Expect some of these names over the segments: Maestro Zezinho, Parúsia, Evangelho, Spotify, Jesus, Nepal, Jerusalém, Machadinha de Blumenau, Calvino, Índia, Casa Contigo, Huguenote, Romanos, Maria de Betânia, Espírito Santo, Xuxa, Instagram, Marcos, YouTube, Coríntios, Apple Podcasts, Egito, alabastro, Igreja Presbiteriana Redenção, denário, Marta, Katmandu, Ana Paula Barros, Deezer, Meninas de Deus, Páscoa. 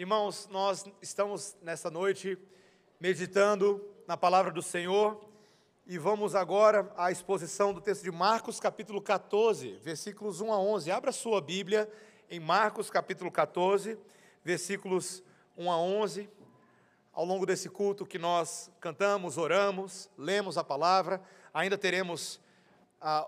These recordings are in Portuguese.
Irmãos, nós estamos nessa noite meditando na palavra do Senhor e vamos agora à exposição do texto de Marcos capítulo 14, versículos 1 a 11. Abra sua Bíblia em Marcos capítulo 14, versículos 1 a 11. Ao longo desse culto que nós cantamos, oramos, lemos a palavra, ainda teremos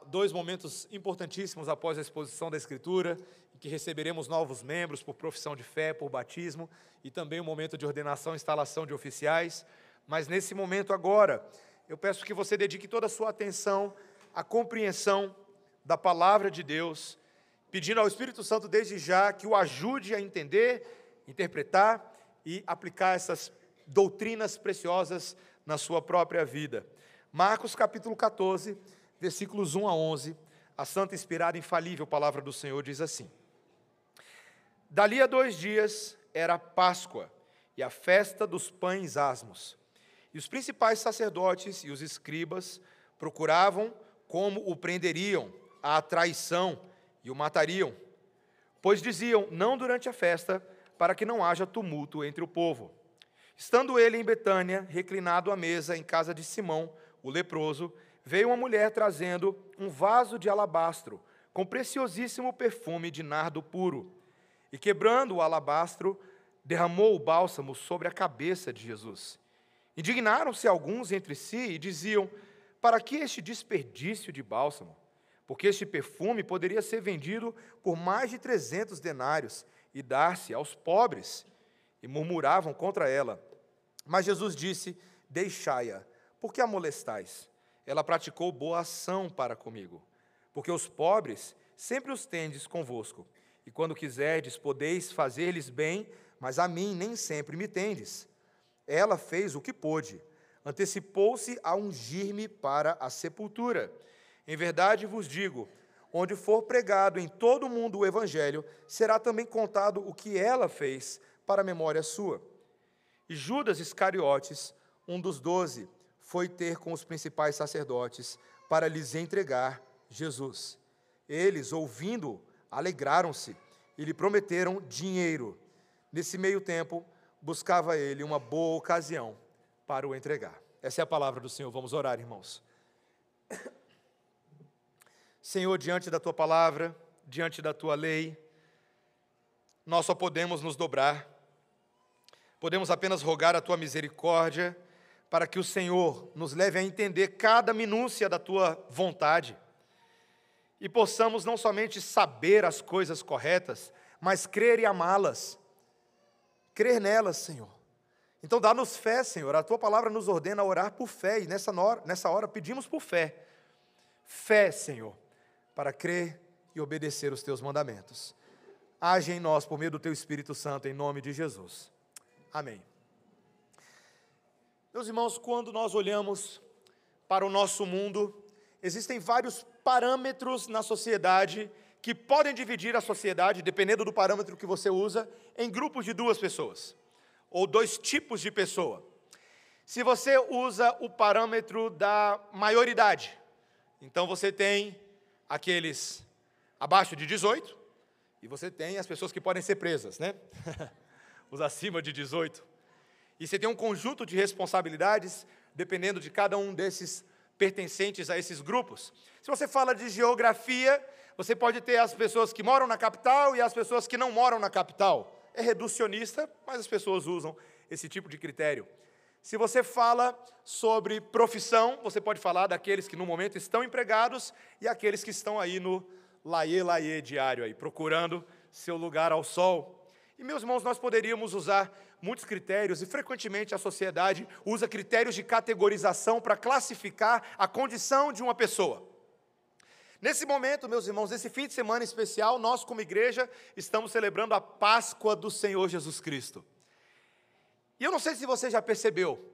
dois momentos importantíssimos após a exposição da Escritura, que receberemos novos membros por profissão de fé, por batismo, e também o momento de ordenação e instalação de oficiais. Mas nesse momento agora, eu peço que você dedique toda a sua atenção à compreensão da palavra de Deus, pedindo ao Espírito Santo desde já que o ajude a entender, interpretar e aplicar essas doutrinas preciosas na sua própria vida. Marcos capítulo 14, versículos 1 a 11, a santa, inspirada e infalível palavra do Senhor diz assim: Dali a 2 dias era a Páscoa e a festa dos pães asmos. E os principais sacerdotes e os escribas procuravam como o prenderiam à traição e o matariam, pois diziam, não durante a festa, para que não haja tumulto entre o povo. Estando ele em Betânia, reclinado à mesa em casa de Simão, o leproso, veio uma mulher trazendo um vaso de alabastro com preciosíssimo perfume de nardo puro. E quebrando o alabastro, derramou o bálsamo sobre a cabeça de Jesus. Indignaram-se alguns entre si e diziam, para que este desperdício de bálsamo? Porque este perfume poderia ser vendido por mais de 300 denários e dar-se aos pobres. E murmuravam contra ela. Mas Jesus disse, deixai-a, por que a molestais? Ela praticou boa ação para comigo, porque os pobres sempre os tendes convosco. E quando quiserdes, podeis fazer-lhes bem, mas a mim nem sempre me tendes. Ela fez o que pôde, antecipou-se a ungir-me para a sepultura. Em verdade vos digo, onde for pregado em todo o mundo o Evangelho, será também contado o que ela fez para a memória sua. E Judas Iscariotes, um dos 12, foi ter com os principais sacerdotes para lhes entregar Jesus. Eles, ouvindo-o, alegraram-se e lhe prometeram dinheiro. Nesse meio tempo, buscava ele uma boa ocasião para o entregar. Essa é a palavra do Senhor. Vamos orar, irmãos. Senhor, diante da Tua palavra, diante da Tua lei, nós só podemos nos dobrar. Podemos apenas rogar a Tua misericórdia para que o Senhor nos leve a entender cada minúcia da Tua vontade. E possamos não somente saber as coisas corretas, mas crer e amá-las. Crer nelas, Senhor. Então dá-nos fé, Senhor. A Tua palavra nos ordena a orar por fé, e nessa hora pedimos por fé. Fé, Senhor, para crer e obedecer os Teus mandamentos. Age em nós por meio do Teu Espírito Santo, em nome de Jesus. Amém. Meus irmãos, quando nós olhamos para o nosso mundo, existem vários parâmetros na sociedade que podem dividir a sociedade, dependendo do parâmetro que você usa, em grupos de 2 pessoas, ou 2 tipos de pessoa. Se você usa o parâmetro da maioridade, então você tem aqueles abaixo de 18, e você tem as pessoas que podem ser presas, né? Os acima de 18. E você tem um conjunto de responsabilidades, dependendo de cada um desses pertencentes a esses grupos. Se você fala de geografia, você pode ter as pessoas que moram na capital e as pessoas que não moram na capital. É reducionista, mas as pessoas usam esse tipo de critério. Se você fala sobre profissão, você pode falar daqueles que no momento estão empregados e aqueles que estão aí no laê-laê diário, aí, procurando seu lugar ao sol. E, meus irmãos, nós poderíamos usar muitos critérios, e frequentemente a sociedade usa critérios de categorização para classificar a condição de uma pessoa. Nesse momento, meus irmãos, nesse fim de semana especial, nós como igreja estamos celebrando a Páscoa do Senhor Jesus Cristo. E eu não sei se você já percebeu,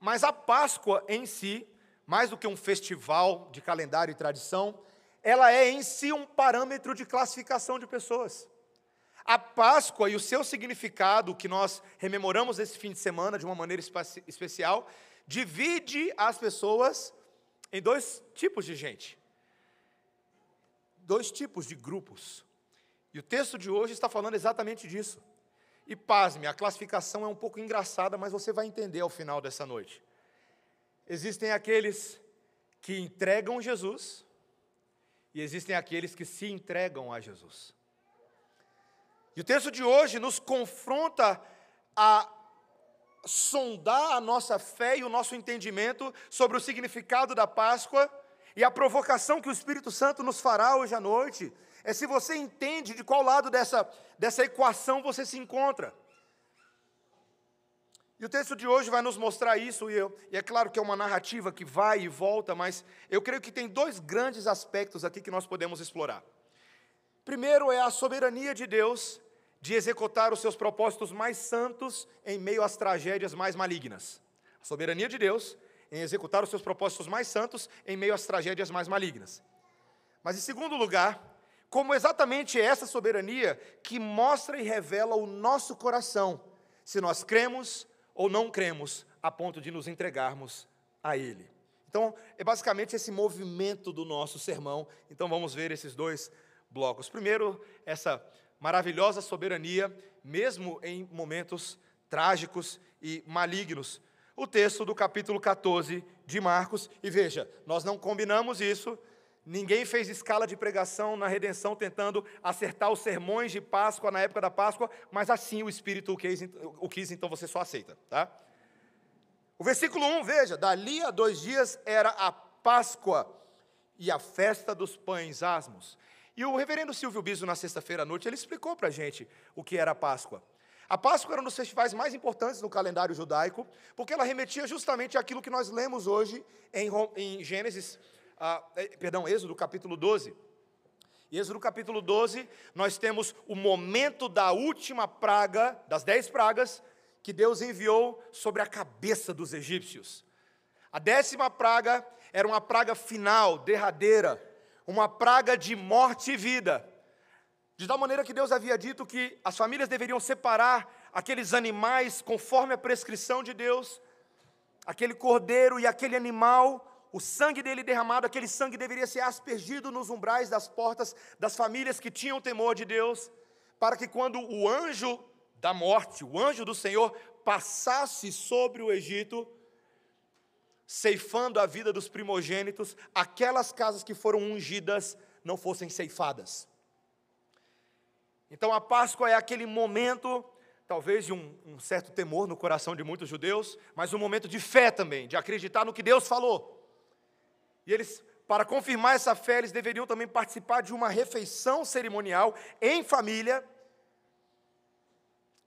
mas a Páscoa em si, mais do que um festival de calendário e tradição, ela é em si um parâmetro de classificação de pessoas. A Páscoa e o seu significado, que nós rememoramos esse fim de semana de uma maneira especial, divide as pessoas em 2 tipos de gente, 2 tipos de grupos. E o texto de hoje está falando exatamente disso, E pasme, a classificação é um pouco engraçada, mas você vai entender ao final dessa noite. Existem aqueles que entregam Jesus e existem aqueles que se entregam a Jesus. E o texto de hoje nos confronta a sondar a nossa fé e o nosso entendimento sobre o significado da Páscoa, e a provocação que o Espírito Santo nos fará hoje à noite é se você entende de qual lado dessa equação você se encontra. E o texto de hoje vai nos mostrar isso, e é claro que é uma narrativa que vai e volta, mas eu creio que tem dois grandes aspectos aqui que nós podemos explorar. Primeiro é a soberania de Deus de executar os seus propósitos mais santos em meio às tragédias mais malignas. A soberania de Deus em executar os seus propósitos mais santos em meio às tragédias mais malignas. Mas em segundo lugar, como exatamente é essa soberania que mostra e revela o nosso coração, se nós cremos ou não cremos, a ponto de nos entregarmos a Ele. Então, é basicamente esse movimento do nosso sermão. Então, vamos ver esses dois blocos. Primeiro, essa maravilhosa soberania, mesmo em momentos trágicos e malignos. O texto do capítulo 14 de Marcos, e veja, nós não combinamos isso. Ninguém fez escala de pregação na redenção tentando acertar os sermões de Páscoa na época da Páscoa, mas assim o Espírito o quis, então você só aceita, tá? O versículo 1, veja, dali a 2 dias era a Páscoa e a festa dos pães asmos. E o reverendo Silvio Biso, na sexta-feira à noite, ele explicou para a gente o que era a Páscoa. A Páscoa era um dos festivais mais importantes no calendário judaico, porque ela remetia justamente àquilo que nós lemos hoje em Êxodo capítulo 12. Em Êxodo capítulo 12, nós temos o momento da última praga, das 10 pragas, que Deus enviou sobre a cabeça dos egípcios. A 10ª praga era uma praga final, derradeira, uma praga de morte e vida. De tal maneira que Deus havia dito que as famílias deveriam separar aqueles animais conforme a prescrição de Deus, aquele cordeiro e aquele animal. O sangue dele derramado, aquele sangue deveria ser aspergido nos umbrais das portas das famílias que tinham temor de Deus, para que quando o anjo da morte, o anjo do Senhor, passasse sobre o Egito, ceifando a vida dos primogênitos, aquelas casas que foram ungidas não fossem ceifadas. Então a Páscoa é aquele momento, talvez de um certo temor no coração de muitos judeus, mas um momento de fé também, de acreditar no que Deus falou. E eles, para confirmar essa fé, eles deveriam também participar de uma refeição cerimonial em família.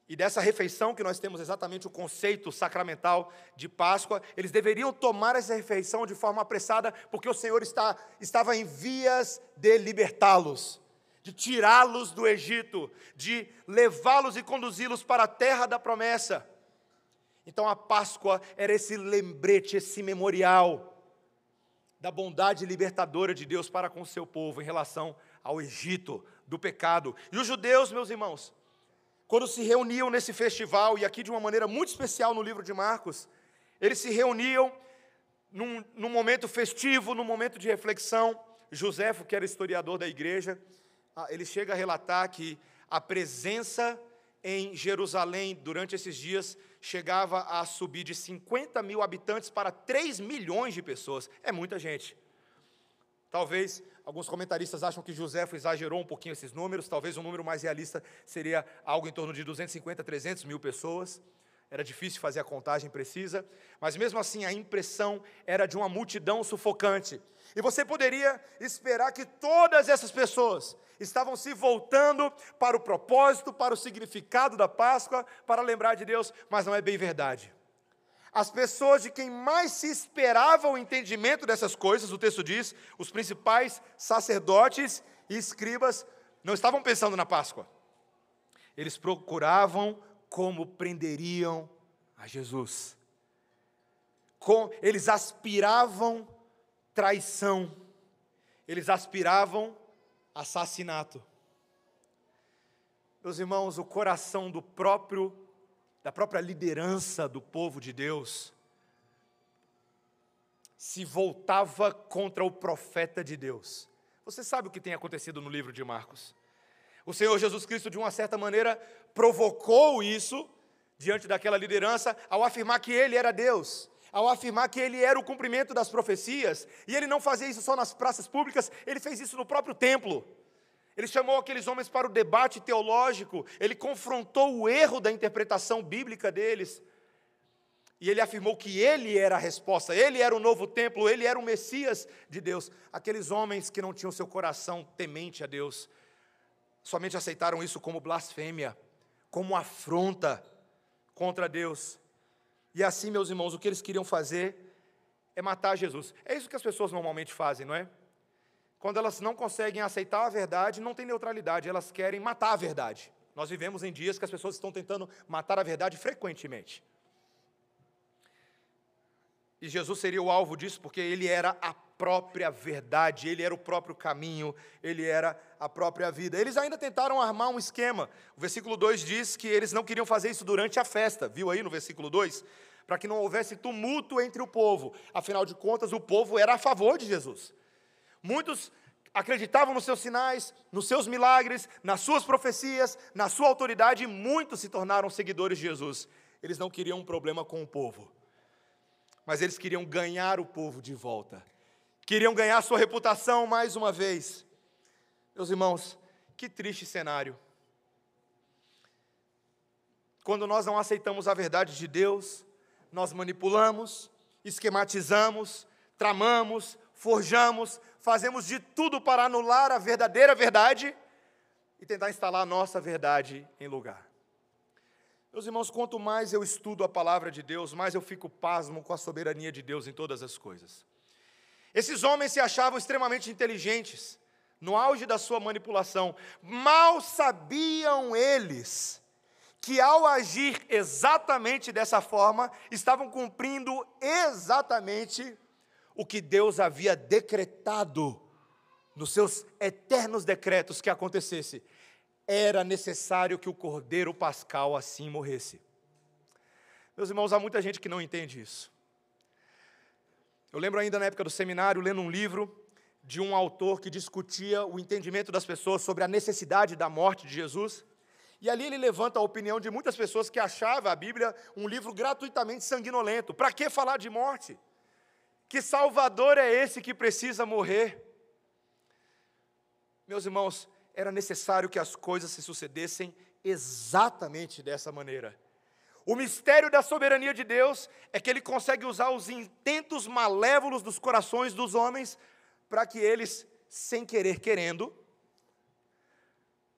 E dessa refeição, que nós temos exatamente o conceito sacramental de Páscoa, eles deveriam tomar essa refeição de forma apressada, porque o Senhor estava em vias de libertá-los, de tirá-los do Egito, de levá-los e conduzi-los para a terra da promessa. Então a Páscoa era esse lembrete, esse memorial da bondade libertadora de Deus para com o seu povo, em relação ao Egito, do pecado. E os judeus, meus irmãos, quando se reuniam nesse festival, e aqui de uma maneira muito especial no livro de Marcos, eles se reuniam num momento festivo, num momento de reflexão. Josefo, que era historiador da igreja, ele chega a relatar que a presença em Jerusalém durante esses dias chegava a subir de 50 mil habitantes para 3 milhões de pessoas. É muita gente. Talvez, alguns comentaristas acham que Josefo exagerou um pouquinho esses números, talvez um número mais realista seria algo em torno de 250, 300 mil pessoas. Era difícil fazer a contagem precisa, mas mesmo assim a impressão era de uma multidão sufocante. E você poderia esperar que todas essas pessoas estavam se voltando para o propósito, para o significado da Páscoa, para lembrar de Deus, mas não é bem verdade. As pessoas de quem mais se esperava o entendimento dessas coisas, o texto diz, os principais sacerdotes e escribas, não estavam pensando na Páscoa. Eles procuravam como prenderiam a Jesus. Eles aspiravam traição. Eles aspiravam assassinato. Meus irmãos, o coração da própria liderança do povo de Deus se voltava contra o profeta de Deus. Você sabe o que tem acontecido no livro de Marcos? O Senhor Jesus Cristo, de uma certa maneira, provocou isso diante daquela liderança ao afirmar que Ele era Deus, ao afirmar que Ele era o cumprimento das profecias. E Ele não fazia isso só nas praças públicas, Ele fez isso no próprio templo. Ele chamou aqueles homens para o debate teológico, Ele confrontou o erro da interpretação bíblica deles, e Ele afirmou que Ele era a resposta, Ele era o novo templo, Ele era o Messias de Deus. Aqueles homens que não tinham seu coração temente a Deus, somente aceitaram isso como blasfêmia, como afronta contra Deus. E assim, meus irmãos, o que eles queriam fazer é matar Jesus. É isso que as pessoas normalmente fazem, não é? Quando elas não conseguem aceitar a verdade, não tem neutralidade, elas querem matar a verdade. Nós vivemos em dias que as pessoas estão tentando matar a verdade frequentemente. E Jesus seria o alvo disso, porque Ele era a própria verdade, Ele era o próprio caminho, Ele era a própria vida. Eles ainda tentaram armar um esquema. O versículo 2 diz que eles não queriam fazer isso durante a festa, viu aí no versículo 2? Para que não houvesse tumulto entre o povo. Afinal de contas, o povo era a favor de Jesus. Muitos acreditavam nos seus sinais, nos seus milagres, nas suas profecias, na sua autoridade, e muitos se tornaram seguidores de Jesus. Eles não queriam um problema com o povo, mas eles queriam ganhar o povo de volta, queriam ganhar sua reputação mais uma vez. Meus irmãos, que triste cenário. Quando nós não aceitamos a verdade de Deus, nós manipulamos, esquematizamos, tramamos, forjamos, fazemos de tudo para anular a verdadeira verdade e tentar instalar a nossa verdade em lugar. Meus irmãos, quanto mais eu estudo a palavra de Deus, mais eu fico pasmo com a soberania de Deus em todas as coisas. Esses homens se achavam extremamente inteligentes, no auge da sua manipulação. Mal sabiam eles que, ao agir exatamente dessa forma, estavam cumprindo exatamente o que Deus havia decretado nos seus eternos decretos que acontecesse. Era necessário que o Cordeiro Pascal assim morresse. Meus irmãos, há muita gente que não entende isso. Eu lembro ainda na época do seminário, lendo um livro de um autor que discutia o entendimento das pessoas sobre a necessidade da morte de Jesus, e ali ele levanta a opinião de muitas pessoas que achavam a Bíblia um livro gratuitamente sanguinolento. Para que falar de morte? Que Salvador é esse que precisa morrer? Meus irmãos, era necessário que as coisas se sucedessem exatamente dessa maneira. O mistério da soberania de Deus é que Ele consegue usar os intentos malévolos dos corações dos homens para que eles, sem querer querendo,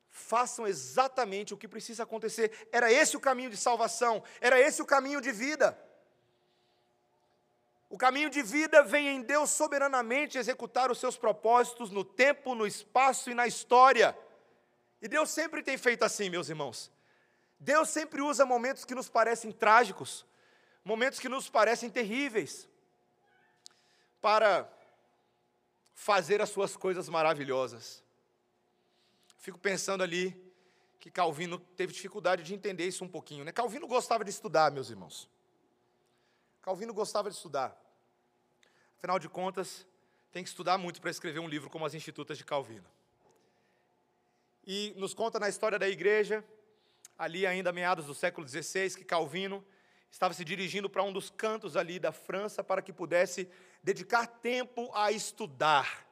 façam exatamente o que precisa acontecer. Era esse o caminho de salvação, era esse o caminho de vida. O caminho de vida vem em Deus soberanamente executar os seus propósitos no tempo, no espaço e na história. E Deus sempre tem feito assim, meus irmãos. Deus sempre usa momentos que nos parecem trágicos, momentos que nos parecem terríveis, para fazer as suas coisas maravilhosas. Fico pensando ali que Calvino teve dificuldade de entender isso um pouquinho, né? Calvino gostava de estudar, meus irmãos. Calvino gostava de estudar. Afinal de contas, tem que estudar muito para escrever um livro como As Institutas de Calvino. E nos conta na história da igreja, ali ainda meados do século XVI, que Calvino estava se dirigindo para um dos cantos ali da França para que pudesse dedicar tempo a estudar,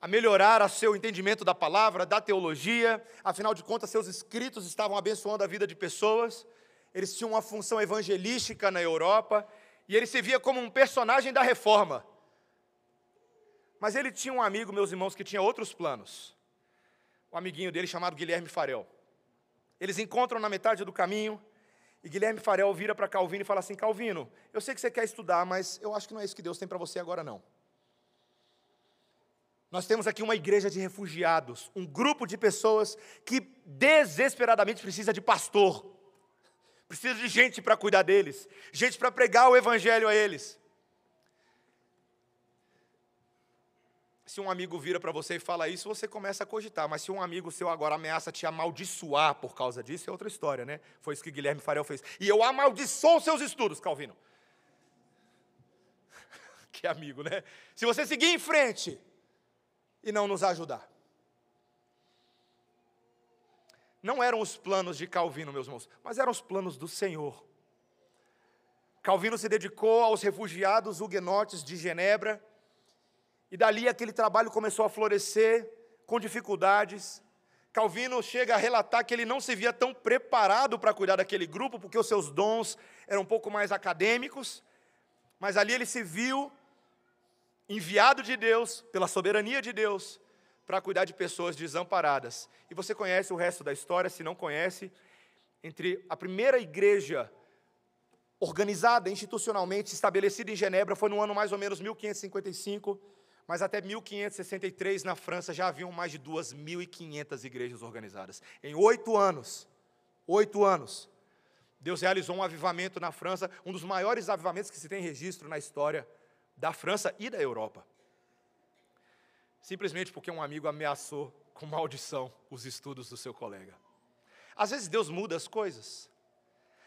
a melhorar o seu entendimento da palavra, da teologia. Afinal de contas, seus escritos estavam abençoando a vida de pessoas. Eles tinham uma função evangelística na Europa, e ele se via como um personagem da reforma. Mas ele tinha um amigo, meus irmãos, que tinha outros planos. Um amiguinho dele chamado Guilherme Farel. Eles encontram na metade do caminho, e Guilherme Farel vira para Calvino e fala assim: Calvino, eu sei que você quer estudar, mas eu acho que não é isso que Deus tem para você agora, não. Nós temos aqui uma igreja de refugiados, um grupo de pessoas que desesperadamente precisa de pastor, precisa de gente para cuidar deles, gente para pregar o Evangelho a eles. Se um amigo vira para você e fala isso, você começa a cogitar, mas se um amigo seu agora ameaça te amaldiçoar por causa disso, é outra história, né? Foi isso que Guilherme Farel fez. E eu amaldiçoo seus estudos, Calvino. Que amigo, né? Se você seguir em frente e não nos ajudar. Não eram os planos de Calvino, meus irmãos, mas eram os planos do Senhor. Calvino se dedicou aos refugiados huguenotes de Genebra, e dali aquele trabalho começou a florescer, com dificuldades. Calvino chega a relatar que ele não se via tão preparado para cuidar daquele grupo, porque os seus dons eram um pouco mais acadêmicos, mas ali ele se viu enviado de Deus, pela soberania de Deus, para cuidar de pessoas desamparadas. E você conhece o resto da história, se não conhece, entre a primeira igreja organizada institucionalmente, estabelecida em Genebra, foi no ano mais ou menos 1555, mas até 1563, na França, já haviam mais de 2.500 igrejas organizadas. Em 8 anos, Deus realizou um avivamento na França, um dos maiores avivamentos que se tem registro na história da França e da Europa. Simplesmente porque um amigo ameaçou com maldição os estudos do seu colega. Às vezes Deus muda as coisas.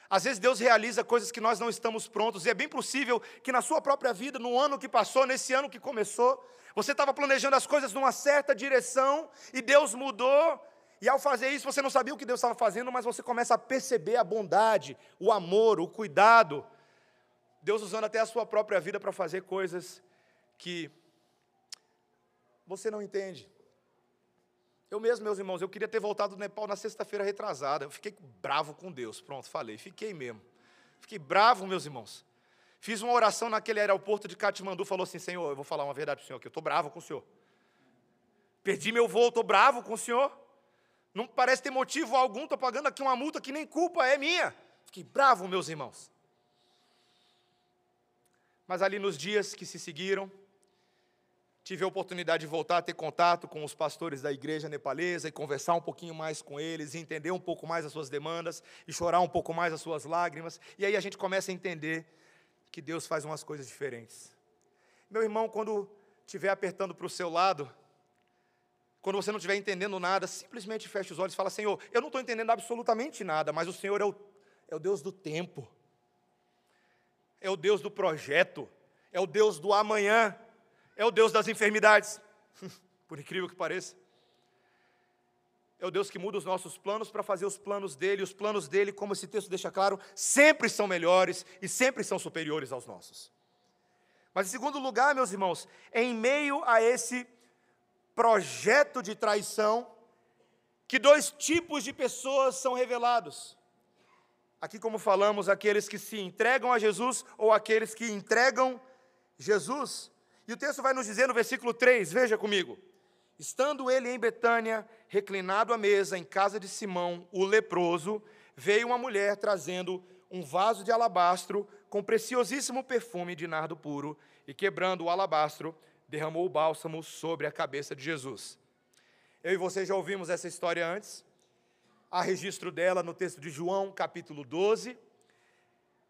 Às vezes Deus realiza coisas que nós não estamos prontos, e é bem possível que na sua própria vida, no ano que passou, nesse ano que começou, você estava planejando as coisas numa certa direção, e Deus mudou, e ao fazer isso você não sabia o que Deus estava fazendo, mas você começa a perceber a bondade, o amor, o cuidado, Deus usando até a sua própria vida para fazer coisas que você não entende. Eu mesmo, meus irmãos, eu queria ter voltado do Nepal na sexta-feira retrasada. Eu fiquei bravo com Deus. Pronto, falei. Fiquei mesmo. Fiquei bravo, meus irmãos. Fiz uma oração naquele aeroporto de Katmandu. Falou assim: Senhor, eu vou falar uma verdade para o Senhor aqui. Eu estou bravo com o Senhor. Perdi meu voo, estou bravo com o Senhor. Não parece ter motivo algum. Estou pagando aqui uma multa que nem culpa é minha. Fiquei bravo, meus irmãos. Mas ali nos dias que se seguiram, tive a oportunidade de voltar a ter contato com os pastores da igreja nepalesa e conversar um pouquinho mais com eles, e entender um pouco mais as suas demandas, e chorar um pouco mais as suas lágrimas, e aí a gente começa a entender que Deus faz umas coisas diferentes. Meu irmão, quando estiver apertando para o seu lado, quando você não estiver entendendo nada, simplesmente feche os olhos e fala: Senhor, eu não estou entendendo absolutamente nada, mas o Senhor é o Deus do tempo, é o Deus do projeto, é o Deus do amanhã, é o Deus das enfermidades, por incrível que pareça. É o Deus que muda os nossos planos para fazer os planos dEle. Os planos dEle, como esse texto deixa claro, sempre são melhores e sempre são superiores aos nossos. Mas em segundo lugar, meus irmãos, em meio a esse projeto de traição, que dois tipos de pessoas são revelados. Aqui, como falamos, aqueles que se entregam a Jesus ou aqueles que entregam Jesus. E o texto vai nos dizer no versículo 3, veja comigo. Estando ele em Betânia, reclinado à mesa, em casa de Simão, o leproso, veio uma mulher trazendo um vaso de alabastro com preciosíssimo perfume de nardo puro, e quebrando o alabastro, derramou o bálsamo sobre a cabeça de Jesus. Eu e você já ouvimos essa história antes. Há registro dela no texto de João, capítulo 12.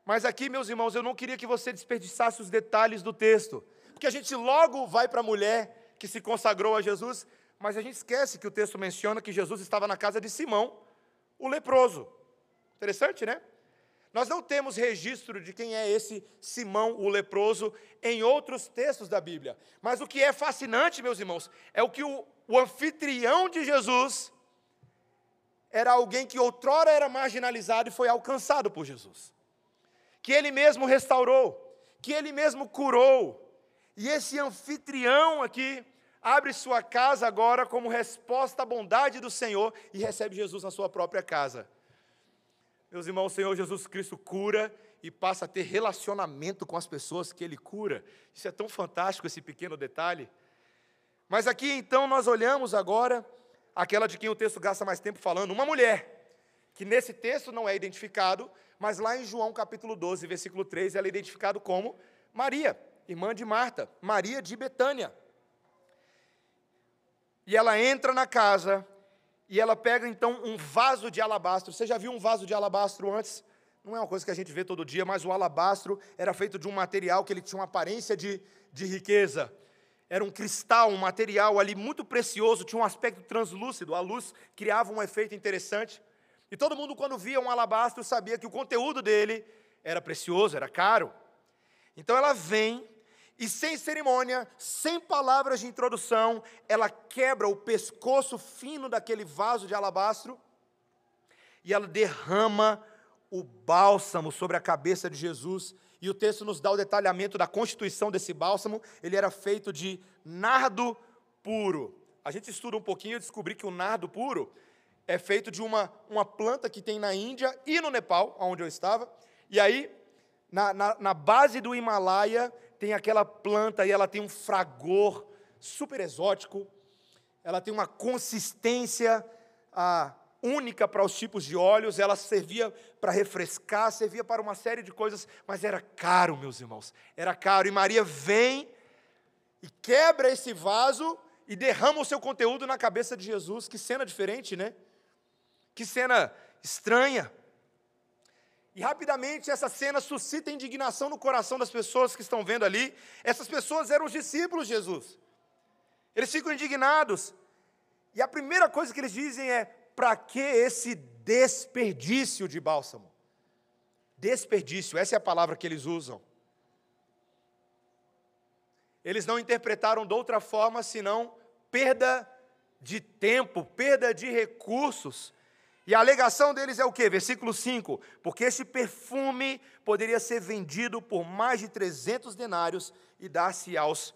Mas aqui, meus irmãos, eu não queria que você desperdiçasse os detalhes do texto, porque a gente logo vai para a mulher que se consagrou a Jesus, mas a gente esquece que o texto menciona que Jesus estava na casa de Simão, o leproso. Interessante, né? Nós não temos registro de quem é esse Simão, o leproso, em outros textos da Bíblia. Mas o que é fascinante, meus irmãos, é o que o anfitrião de Jesus era alguém que outrora era marginalizado e foi alcançado por Jesus. Que ele mesmo restaurou, que ele mesmo curou. E esse anfitrião aqui abre sua casa agora como resposta à bondade do Senhor e recebe Jesus na sua própria casa. Meus irmãos, o Senhor Jesus Cristo cura e passa a ter relacionamento com as pessoas que Ele cura. Isso é tão fantástico, esse pequeno detalhe. Mas aqui então nós olhamos agora aquela de quem o texto gasta mais tempo falando, uma mulher, que nesse texto não é identificado, mas lá em João capítulo 12, versículo 3, ela é identificada como Maria, irmã de Marta, Maria de Betânia. E ela entra na casa, e ela pega então um vaso de alabastro. Você já viu um vaso de alabastro antes? Não é uma coisa que a gente vê todo dia, mas o alabastro era feito de um material que ele tinha uma aparência de riqueza. Era um cristal, um material ali muito precioso, tinha um aspecto translúcido, a luz criava um efeito interessante. E todo mundo, quando via um alabastro, sabia que o conteúdo dele era precioso, era caro. Então ela vem, e sem cerimônia, sem palavras de introdução, ela quebra o pescoço fino daquele vaso de alabastro, e ela derrama o bálsamo sobre a cabeça de Jesus, e o texto nos dá o detalhamento da constituição desse bálsamo. Ele era feito de nardo puro. A gente estuda um pouquinho e descobri que o nardo puro é feito de uma planta que tem na Índia e no Nepal, onde eu estava, e aí, na base do Himalaia, tem aquela planta e ela tem um fragor super exótico, ela tem uma consistência única para os tipos de óleos, ela servia para refrescar, servia para uma série de coisas, mas era caro, meus irmãos, era caro. E Maria vem e quebra esse vaso e derrama o seu conteúdo na cabeça de Jesus. Que cena diferente, né? Que cena estranha. E rapidamente essa cena suscita indignação no coração das pessoas que estão vendo ali. Essas pessoas eram os discípulos de Jesus. Eles ficam indignados. E a primeira coisa que eles dizem é: para que esse desperdício de bálsamo? Desperdício, essa é a palavra que eles usam. Eles não interpretaram de outra forma, senão perda de tempo, perda de recursos. E a alegação deles é o quê? Versículo 5, porque este perfume poderia ser vendido por mais de 300 denários e dar-se aos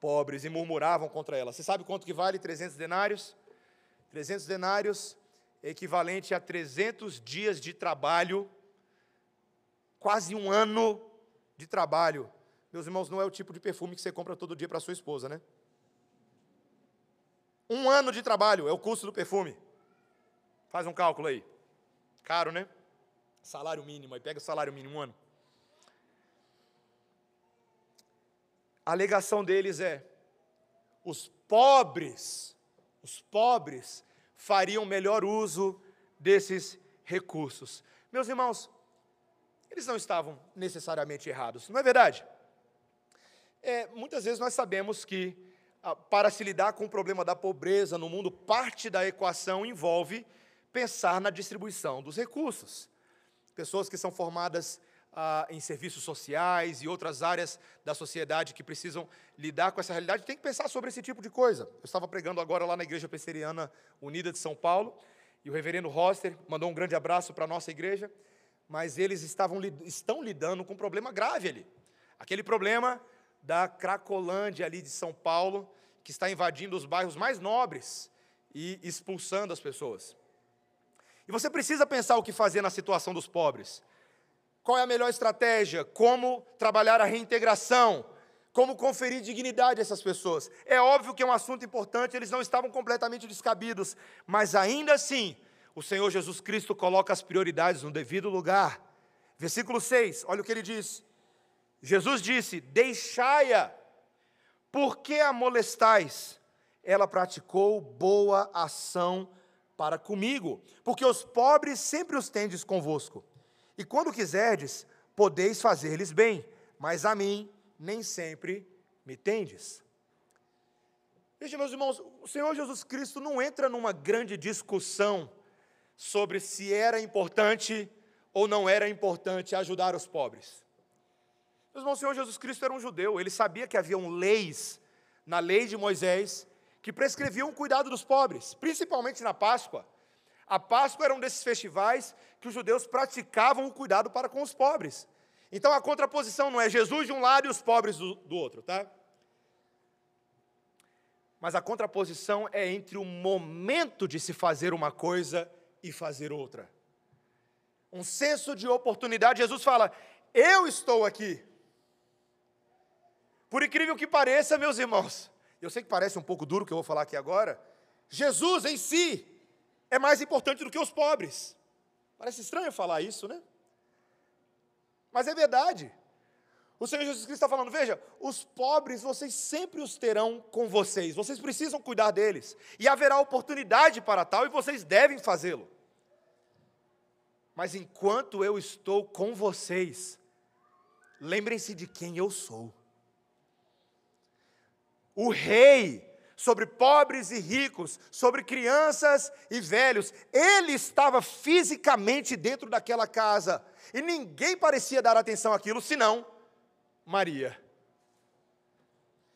pobres, e murmuravam contra ela. Você sabe quanto que vale 300 denários? 300 denários é equivalente a 300 dias de trabalho, quase um ano de trabalho. Meus irmãos, não é o tipo de perfume que você compra todo dia para sua esposa, né? Um ano de trabalho é o custo do perfume. Faz um cálculo aí. Caro, né? Salário mínimo, aí pega o salário mínimo, um ano. A alegação deles é: os pobres fariam melhor uso desses recursos. Meus irmãos, eles não estavam necessariamente errados, não é verdade? Muitas vezes nós sabemos que, para se lidar com o problema da pobreza no mundo, parte da equação envolve pensar na distribuição dos recursos. Pessoas que são formadas em serviços sociais e outras áreas da sociedade que precisam lidar com essa realidade, tem que pensar sobre esse tipo de coisa. Eu estava pregando agora lá na Igreja Presbiteriana Unida de São Paulo, e o reverendo Roster mandou um grande abraço para a nossa igreja, mas eles estão lidando com um problema grave ali. Aquele problema da Cracolândia ali de São Paulo, que está invadindo os bairros mais nobres e expulsando as pessoas. E você precisa pensar o que fazer na situação dos pobres. Qual é a melhor estratégia? Como trabalhar a reintegração? Como conferir dignidade a essas pessoas? É óbvio que é um assunto importante, eles não estavam completamente descabidos, mas ainda assim, o Senhor Jesus Cristo coloca as prioridades no devido lugar. Versículo 6, olha o que ele diz. Jesus disse: deixai-a, por que a molestais? Ela praticou boa ação para comigo, porque os pobres sempre os tendes convosco. E quando quiserdes, podeis fazer-lhes bem, mas a mim nem sempre me tendes. Veja, meus irmãos, o Senhor Jesus Cristo não entra numa grande discussão sobre se era importante ou não era importante ajudar os pobres. Meus irmãos, o Senhor Jesus Cristo era um judeu, ele sabia que haviam leis na lei de Moisés que prescreviam o cuidado dos pobres, principalmente na Páscoa. A Páscoa era um desses festivais que os judeus praticavam o cuidado para com os pobres. Então, a contraposição não é Jesus de um lado e os pobres do outro, tá? Mas a contraposição é entre o momento de se fazer uma coisa e fazer outra. Um senso de oportunidade. Jesus fala: eu estou aqui. Por incrível que pareça, meus irmãos, eu sei que parece um pouco duro o que eu vou falar aqui agora, Jesus em si é mais importante do que os pobres. Parece estranho falar isso, né? Mas é verdade. O Senhor Jesus Cristo está falando: veja, os pobres vocês sempre os terão com vocês, vocês precisam cuidar deles, e haverá oportunidade para tal, e vocês devem fazê-lo. Mas enquanto eu estou com vocês, lembrem-se de quem eu sou. O rei sobre pobres e ricos, sobre crianças e velhos. Ele estava fisicamente dentro daquela casa, e ninguém parecia dar atenção àquilo, senão Maria,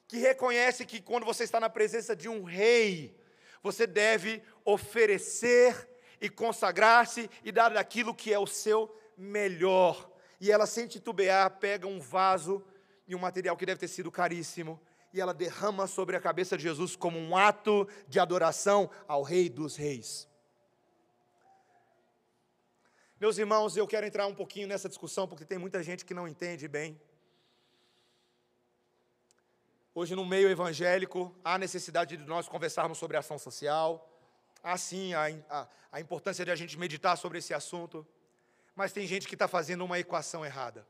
que reconhece que quando você está na presença de um rei, você deve oferecer e consagrar-se e dar aquilo que é o seu melhor. E ela, sem titubear, pega um vaso e um material que deve ter sido caríssimo, e ela derrama sobre a cabeça de Jesus como um ato de adoração ao Rei dos Reis. Meus irmãos, eu quero entrar um pouquinho nessa discussão, porque tem muita gente que não entende bem. Hoje, no meio evangélico, há necessidade de nós conversarmos sobre ação social, há sim a importância de a gente meditar sobre esse assunto, mas tem gente que está fazendo uma equação errada.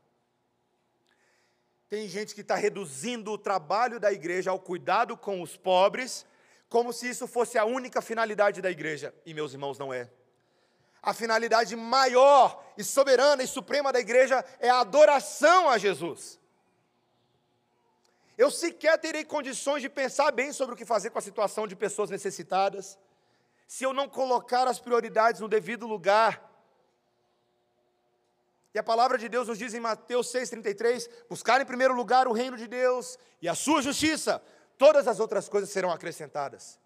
Tem gente que está reduzindo o trabalho da igreja ao cuidado com os pobres, como se isso fosse a única finalidade da igreja, e meus irmãos, não é. A finalidade maior e soberana e suprema da igreja é a adoração a Jesus. Eu sequer terei condições de pensar bem sobre o que fazer com a situação de pessoas necessitadas, se eu não colocar as prioridades no devido lugar. E a palavra de Deus nos diz em Mateus 6,33, buscar em primeiro lugar o reino de Deus e a sua justiça, todas as outras coisas serão acrescentadas.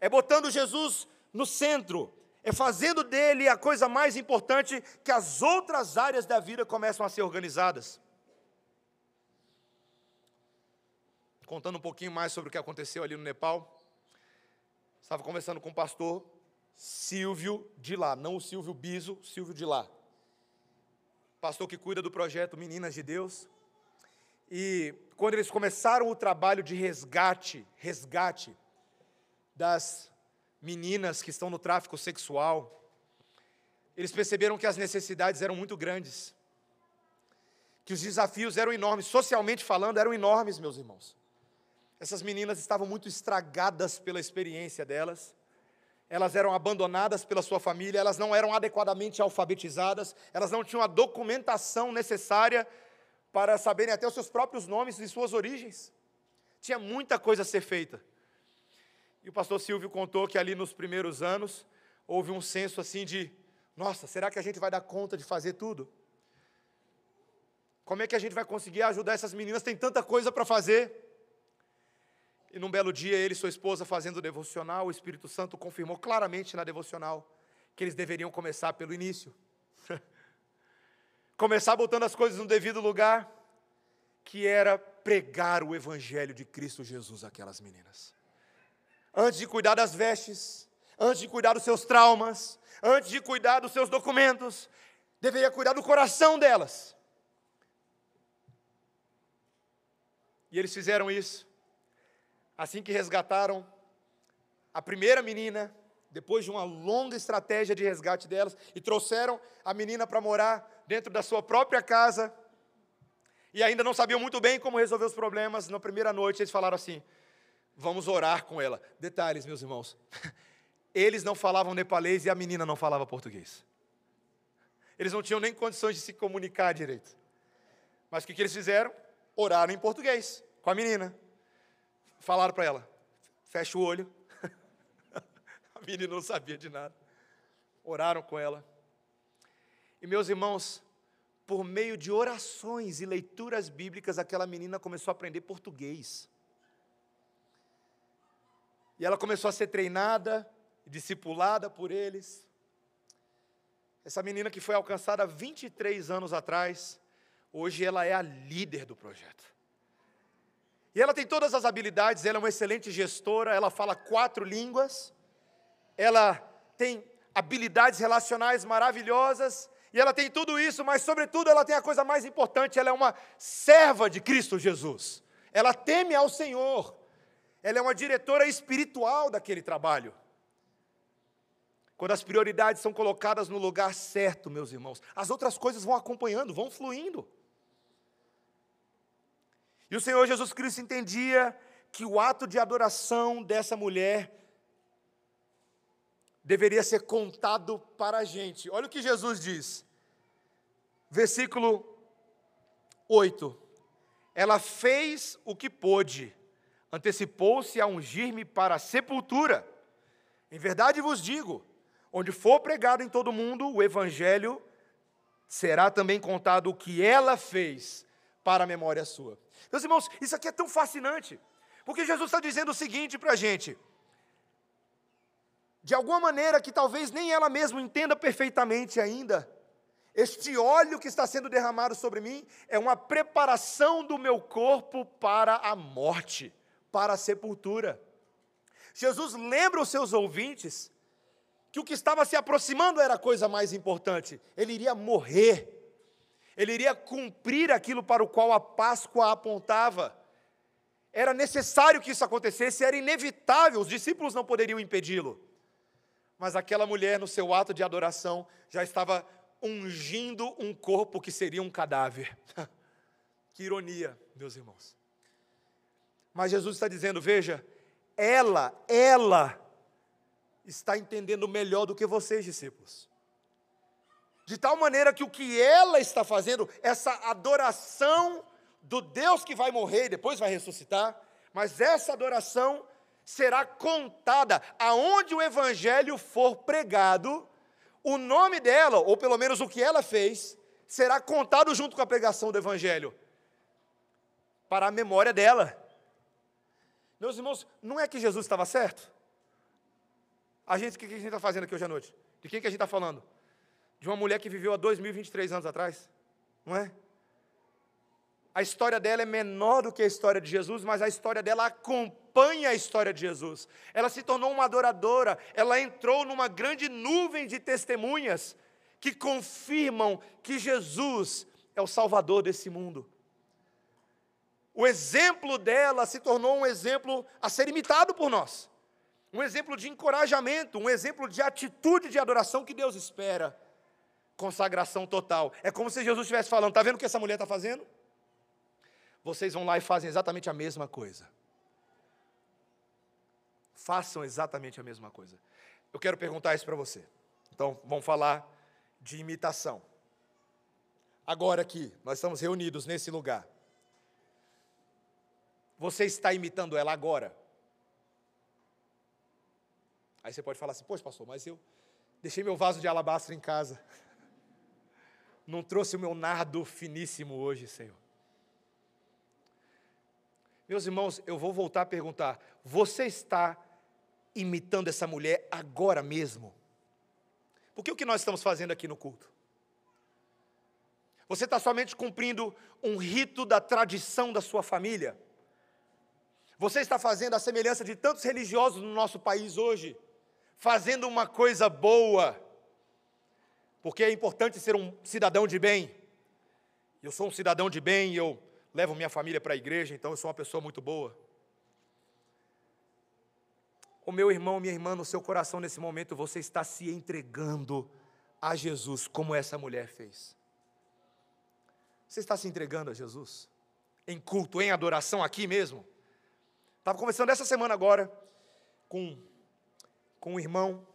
É botando Jesus no centro, é fazendo dele a coisa mais importante, que as outras áreas da vida começam a ser organizadas. Contando um pouquinho mais sobre o que aconteceu ali no Nepal, estava conversando com o pastor Silvio de lá, não o Silvio Biso, o Silvio de lá, pastor que cuida do projeto Meninas de Deus, e quando eles começaram o trabalho de resgate das meninas que estão no tráfico sexual, eles perceberam que as necessidades eram muito grandes, que os desafios eram enormes, socialmente falando, eram enormes, meus irmãos. Essas meninas estavam muito estragadas pela experiência delas, elas eram abandonadas pela sua família, elas não eram adequadamente alfabetizadas, elas não tinham a documentação necessária para saberem até os seus próprios nomes e suas origens. Tinha muita coisa a ser feita. E o pastor Silvio contou que ali nos primeiros anos, houve um senso assim de, nossa, será que a gente vai dar conta de fazer tudo? Como é que a gente vai conseguir ajudar essas meninas? Tem tanta coisa para fazer. E num belo dia, ele e sua esposa fazendo o devocional, o Espírito Santo confirmou claramente na devocional que eles deveriam começar pelo início. Começar botando as coisas no devido lugar, que era pregar o Evangelho de Cristo Jesus àquelas meninas. Antes de cuidar das vestes, antes de cuidar dos seus traumas, antes de cuidar dos seus documentos, deveria cuidar do coração delas. E eles fizeram isso. Assim que resgataram a primeira menina, depois de uma longa estratégia de resgate delas, e trouxeram a menina para morar dentro da sua própria casa, e ainda não sabiam muito bem como resolver os problemas, na primeira noite eles falaram assim, vamos orar com ela. Detalhes, meus irmãos, eles não falavam nepalês e a menina não falava português. Eles não tinham nem condições de se comunicar direito. Mas o que eles fizeram? Oraram em português com a menina. Falaram para ela, fecha o olho. A menina não sabia de nada. Oraram com ela. E meus irmãos, por meio de orações e leituras bíblicas, aquela menina começou a aprender português. E ela começou a ser treinada, discipulada por eles. Essa menina que foi alcançada há 23 anos atrás, hoje ela é a líder do projeto. E ela tem todas as habilidades, ela é uma excelente gestora, ela fala 4 línguas, ela tem habilidades relacionais maravilhosas, e ela tem tudo isso, mas sobretudo ela tem a coisa mais importante, ela é uma serva de Cristo Jesus, ela teme ao Senhor, ela é uma diretora espiritual daquele trabalho. Quando as prioridades são colocadas no lugar certo, meus irmãos, as outras coisas vão acompanhando, vão fluindo. E o Senhor Jesus Cristo entendia que o ato de adoração dessa mulher deveria ser contado para a gente. Olha o que Jesus diz. Versículo 8. Ela fez o que pôde, antecipou-se a ungir-me para a sepultura. Em verdade vos digo, onde for pregado em todo o mundo, o Evangelho será também contado o que ela fez para a memória sua. Meus irmãos, isso aqui é tão fascinante, porque Jesus está dizendo o seguinte para a gente, de alguma maneira que talvez nem ela mesma entenda perfeitamente ainda, este óleo que está sendo derramado sobre mim é uma preparação do meu corpo para a morte, para a sepultura. Jesus lembra os seus ouvintes que o que estava se aproximando era a coisa mais importante. Ele iria morrer, ele iria cumprir aquilo para o qual a Páscoa apontava. Era necessário que isso acontecesse, era inevitável, os discípulos não poderiam impedi-lo. Mas aquela mulher, no seu ato de adoração, já estava ungindo um corpo que seria um cadáver. Que ironia, meus irmãos. Mas Jesus está dizendo, veja, ela está entendendo melhor do que vocês, discípulos. De tal maneira que o que ela está fazendo, essa adoração do Deus que vai morrer e depois vai ressuscitar, mas essa adoração será contada. Aonde o Evangelho for pregado, o nome dela, ou pelo menos o que ela fez, será contado junto com a pregação do Evangelho, para a memória dela. Meus irmãos, não é que Jesus estava certo? O que a gente está fazendo aqui hoje à noite? De quem que a gente está falando? De uma mulher que viveu há 2023 anos atrás, não é? A história dela é menor do que a história de Jesus, mas a história dela acompanha a história de Jesus. Ela se tornou uma adoradora, ela entrou numa grande nuvem de testemunhas que confirmam que Jesus é o Salvador desse mundo. O exemplo dela se tornou um exemplo a ser imitado por nós, um exemplo de encorajamento, um exemplo de atitude de adoração que Deus espera, consagração total. É como se Jesus estivesse falando, está vendo o que essa mulher está fazendo? Vocês vão lá e fazem exatamente a mesma coisa. Façam exatamente a mesma coisa. Eu quero perguntar isso para você. Então, vamos falar de imitação. Agora aqui, nós estamos reunidos nesse lugar. Você está imitando ela agora? Aí você pode falar assim, pois pastor, mas eu deixei meu vaso de alabastro em casa. Não trouxe o meu nardo finíssimo hoje, Senhor. Meus irmãos, eu vou voltar a perguntar, você está imitando essa mulher agora mesmo? Porque o que nós estamos fazendo aqui no culto? Você está somente cumprindo um rito da tradição da sua família? Você está fazendo a semelhança de tantos religiosos no nosso país hoje, fazendo uma coisa boa, porque é importante ser um cidadão de bem. Eu sou um cidadão de bem, eu levo minha família para a igreja, então eu sou uma pessoa muito boa. O meu irmão, minha irmã, no seu coração nesse momento, você está se entregando a Jesus, como essa mulher fez. Você está se entregando a Jesus? Em culto, em adoração, aqui mesmo? Estava conversando essa semana agora com um irmão,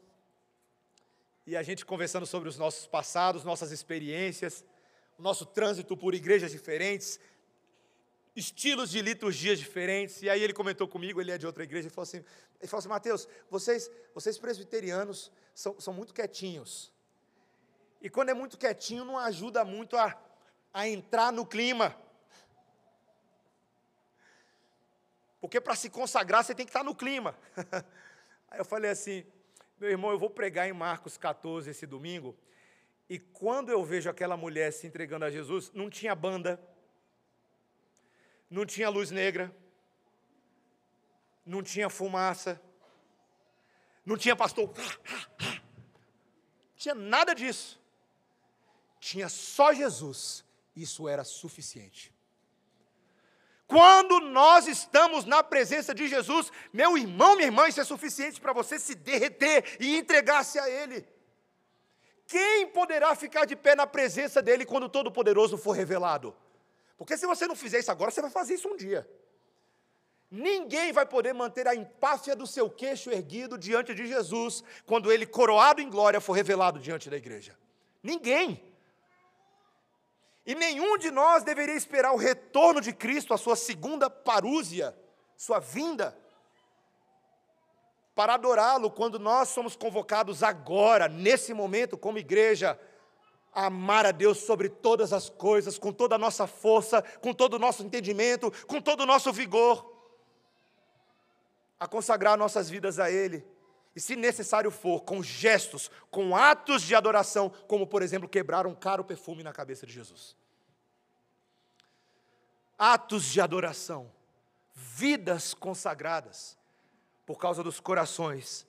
e a gente conversando sobre os nossos passados, nossas experiências, o nosso trânsito por igrejas diferentes, estilos de liturgias diferentes, e aí ele comentou comigo, ele é de outra igreja, ele falou assim, Mateus, vocês presbiterianos são muito quietinhos, e quando é muito quietinho, não ajuda muito a entrar no clima, porque para se consagrar, você tem que estar no clima. Aí eu falei assim, meu irmão, eu vou pregar em Marcos 14, esse domingo, e quando eu vejo aquela mulher se entregando a Jesus, não tinha banda, não tinha luz negra, não tinha fumaça, não tinha pastor, não tinha nada disso, tinha só Jesus, isso era suficiente. Quando nós estamos na presença de Jesus, meu irmão, minha irmã, isso é suficiente para você se derreter e entregar-se a Ele. Quem poderá ficar de pé na presença dEle quando o Todo-Poderoso for revelado? Porque se você não fizer isso agora, você vai fazer isso um dia. Ninguém vai poder manter a empáfia do seu queixo erguido diante de Jesus, quando Ele, coroado em glória, for revelado diante da igreja. Ninguém. E nenhum de nós deveria esperar o retorno de Cristo, a sua segunda parúsia, sua vinda, para adorá-lo, quando nós somos convocados agora, nesse momento, como igreja, a amar a Deus sobre todas as coisas, com toda a nossa força, com todo o nosso entendimento, com todo o nosso vigor, a consagrar nossas vidas a Ele, E se necessário for, com gestos, com atos de adoração, como, por exemplo, quebrar um caro perfume na cabeça de Jesus. Atos de adoração, vidas consagradas, por causa dos corações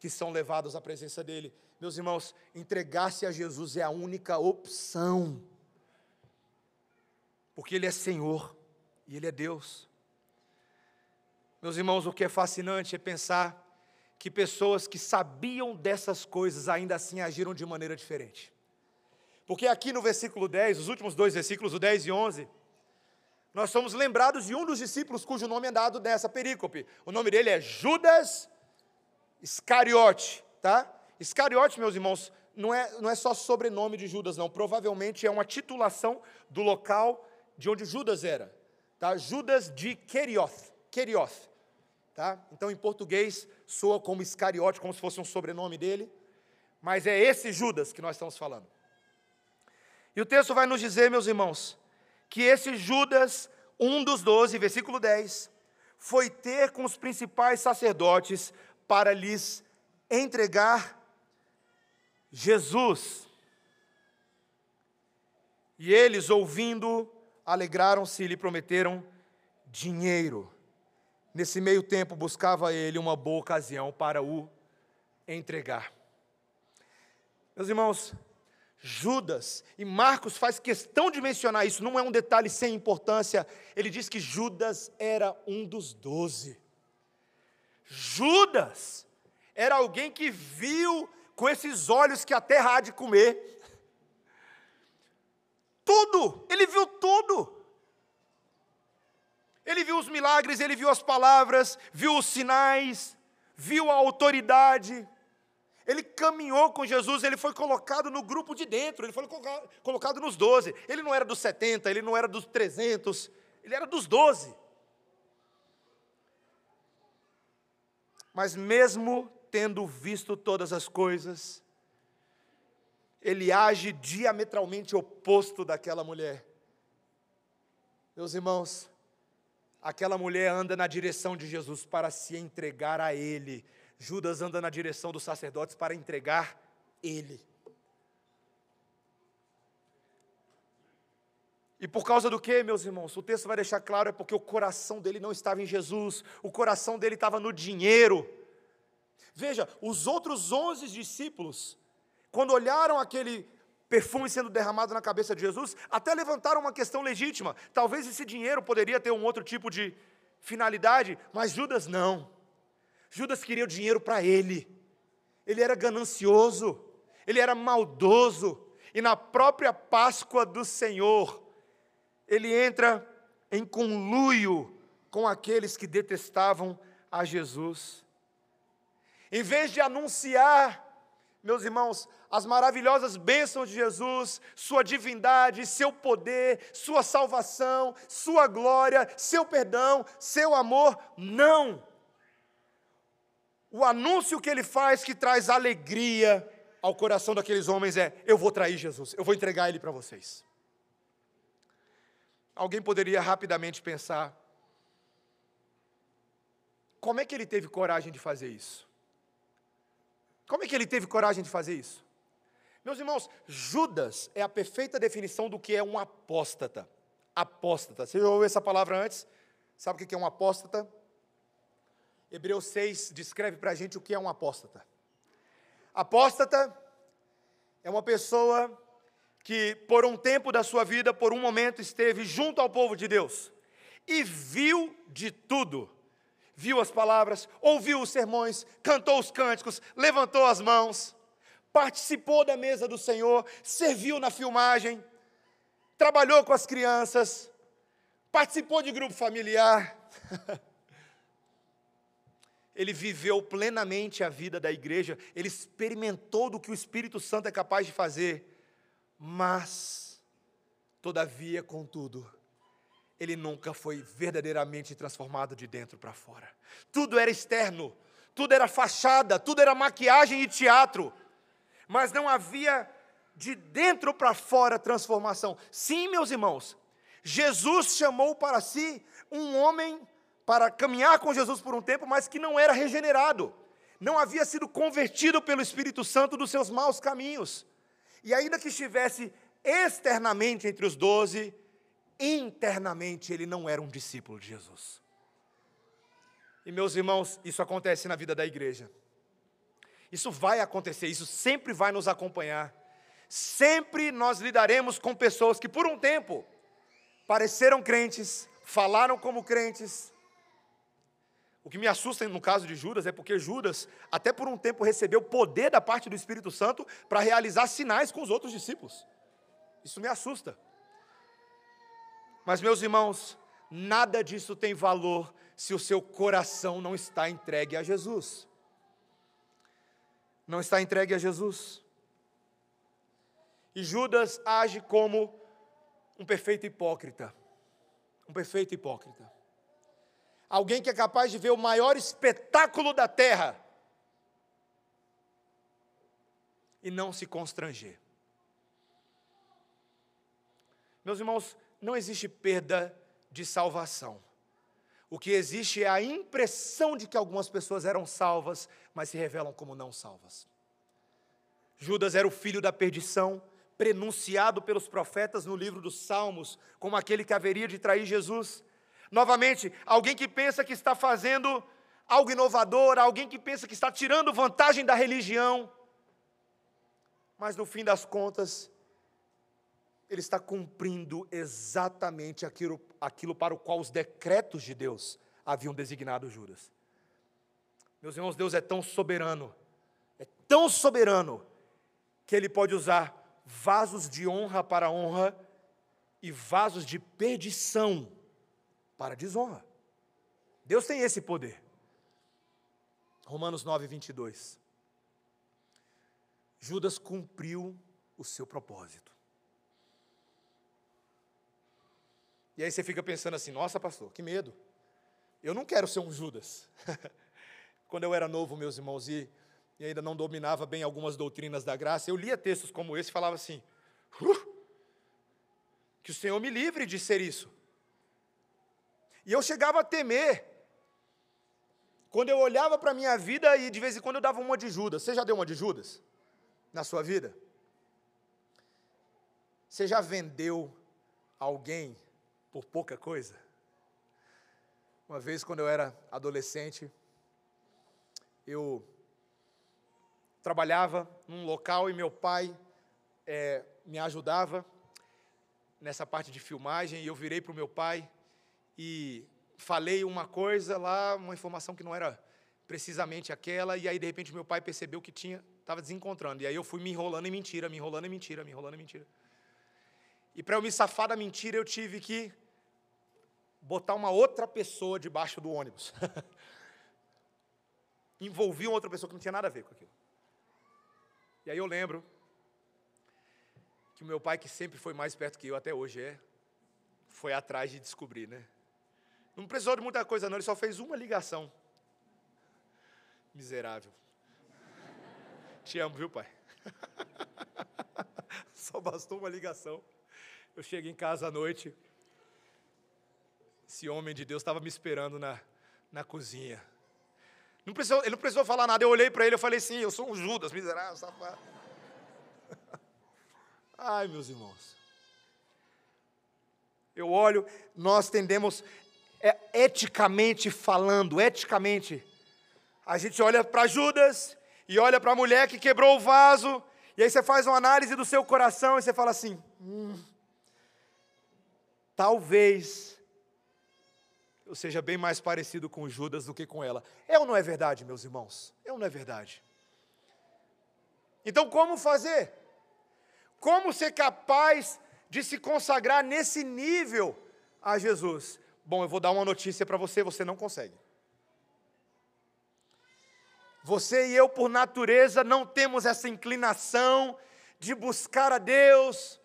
que são levados à presença dEle. Meus irmãos, entregar-se a Jesus é a única opção, porque Ele é Senhor e Ele é Deus. Meus irmãos, o que é fascinante é pensar que pessoas que sabiam dessas coisas, ainda assim agiram de maneira diferente. Porque aqui no versículo 10, os últimos dois versículos, o 10 e 11, nós somos lembrados de um dos discípulos cujo nome é dado nessa perícope. O nome dele é Judas Iscariote, tá? Iscariote, meus irmãos, não é só sobrenome de Judas, não. Provavelmente é uma titulação do local de onde Judas era, tá? Judas de Kerioth, tá? Então, em português, soa como Iscariote, como se fosse um sobrenome dele, mas é esse Judas que nós estamos falando. E o texto vai nos dizer, meus irmãos, que esse Judas, um dos 12, versículo 10, foi ter com os principais sacerdotes para lhes entregar Jesus. E eles, ouvindo, alegraram-se e lhe prometeram dinheiro. Nesse meio tempo, buscava ele uma boa ocasião para o entregar. Meus irmãos, Judas, e Marcos faz questão de mencionar isso, não é um detalhe sem importância, ele diz que Judas era um dos 12. Judas era alguém que viu com esses olhos que a terra há de comer, tudo, ele viu tudo. Ele viu os milagres, ele viu as palavras, viu os sinais, viu a autoridade. Ele caminhou com Jesus, ele foi colocado no grupo de dentro, ele foi colocado nos 12. Ele não era dos 70, ele não era dos 300, ele era dos 12. Mas mesmo tendo visto todas as coisas, ele age diametralmente oposto daquela mulher. Meus irmãos, aquela mulher anda na direção de Jesus para se entregar a Ele. Judas anda na direção dos sacerdotes para entregar Ele. E por causa do que, meus irmãos? O texto vai deixar claro, é porque o coração dele não estava em Jesus. O coração dele estava no dinheiro. Veja, os outros 11 discípulos, quando olharam aquele perfume sendo derramado na cabeça de Jesus, até levantaram uma questão legítima. Talvez esse dinheiro poderia ter um outro tipo de finalidade, mas Judas não. Judas queria o dinheiro para ele. Ele era ganancioso, ele era maldoso, e na própria Páscoa do Senhor, ele entra em conluio com aqueles que detestavam a Jesus. Em vez de anunciar, meus irmãos, as maravilhosas bênçãos de Jesus, sua divindade, seu poder, sua salvação, sua glória, seu perdão, seu amor, não. O anúncio que ele faz, que traz alegria ao coração daqueles homens é: eu vou trair Jesus, eu vou entregar Ele para vocês. Alguém poderia rapidamente pensar, como é que ele teve coragem de fazer isso? Como é que ele teve coragem de fazer isso? Meus irmãos, Judas é a perfeita definição do que é um apóstata. Apóstata. Você já ouviu essa palavra antes? Sabe o que é um apóstata? Hebreus 6 descreve para a gente o que é um apóstata. Apóstata é uma pessoa que, por um tempo da sua vida, por um momento, esteve junto ao povo de Deus e viu de tudo. Viu as palavras, ouviu os sermões, cantou os cânticos, levantou as mãos, participou da mesa do Senhor, serviu na filmagem, trabalhou com as crianças, participou de grupo familiar. Ele viveu plenamente a vida da igreja, ele experimentou do que o Espírito Santo é capaz de fazer, mas, todavia, contudo, ele nunca foi verdadeiramente transformado de dentro para fora. Tudo era externo, tudo era fachada, tudo era maquiagem e teatro, mas não havia de dentro para fora transformação. Sim, meus irmãos, Jesus chamou para si um homem para caminhar com Jesus por um tempo, mas que não era regenerado, não havia sido convertido pelo Espírito Santo dos seus maus caminhos, e ainda que estivesse externamente entre os 12, internamente ele não era um discípulo de Jesus. E meus irmãos, isso acontece na vida da igreja, isso vai acontecer, isso sempre vai nos acompanhar, sempre nós lidaremos com pessoas que por um tempo pareceram crentes, falaram como crentes. O que me assusta no caso de Judas é porque Judas até por um tempo recebeu poder da parte do Espírito Santo para realizar sinais com os outros discípulos. Isso me assusta. Mas meus irmãos, nada disso tem valor se o seu coração não está entregue a Jesus. Não está entregue a Jesus. E Judas age como um perfeito hipócrita. Um perfeito hipócrita. Alguém que é capaz de ver o maior espetáculo da terra e não se constranger. Meus irmãos, não existe perda de salvação. O que existe é a impressão de que algumas pessoas eram salvas, mas se revelam como não salvas. Judas era o filho da perdição, prenunciado pelos profetas no livro dos Salmos, como aquele que haveria de trair Jesus. Novamente, alguém que pensa que está fazendo algo inovador, alguém que pensa que está tirando vantagem da religião, mas no fim das contas, ele está cumprindo exatamente aquilo para o qual os decretos de Deus haviam designado Judas. Meus irmãos, Deus é tão soberano, que Ele pode usar vasos de honra para honra e vasos de perdição para desonra. Deus tem esse poder. Romanos 9, 22. Judas cumpriu o seu propósito. E aí você fica pensando assim, nossa pastor, que medo. Eu não quero ser um Judas. Quando eu era novo, meus irmãos, e ainda não dominava bem algumas doutrinas da graça, eu lia textos como esse e falava assim, que o Senhor me livre de ser isso. E eu chegava a temer, quando eu olhava para a minha vida e de vez em quando eu dava uma de Judas. Você já deu uma de Judas na sua vida? Você já vendeu alguém por pouca coisa? Uma vez, quando eu era adolescente, eu trabalhava num local e meu pai me ajudava nessa parte de filmagem, e eu virei para o meu pai e falei uma coisa lá, uma informação que não era precisamente aquela, e aí de repente meu pai percebeu que estava desencontrando, e aí eu fui me enrolando em mentira, me enrolando em mentira, me enrolando em mentira. E para eu me safar da mentira, eu tive que botar uma outra pessoa debaixo do ônibus. Envolvi uma outra pessoa que não tinha nada a ver com aquilo. E aí eu lembro que o meu pai, que sempre foi mais esperto que eu, até hoje foi atrás de descobrir, né? Não precisou de muita coisa não, ele só fez uma ligação. Miserável. Te amo, viu, pai? Só bastou uma ligação. Eu chego em casa à noite, esse homem de Deus estava me esperando na cozinha. Ele não precisou falar nada, eu olhei para ele e falei, sim, eu sou um Judas, miserável, safado. Ai, meus irmãos. Eu olho, nós tendemos, eticamente falando, eticamente, a gente olha para Judas e olha para a mulher que quebrou o vaso, e aí você faz uma análise do seu coração e você fala assim, talvez eu seja bem mais parecido com Judas do que com ela. Eu não é verdade, meus irmãos, eu não é verdade. Então como fazer? Como ser capaz de se consagrar nesse nível a Jesus? Bom, eu vou dar uma notícia para você, você não consegue. Você e eu, por natureza, não temos essa inclinação de buscar a Deus,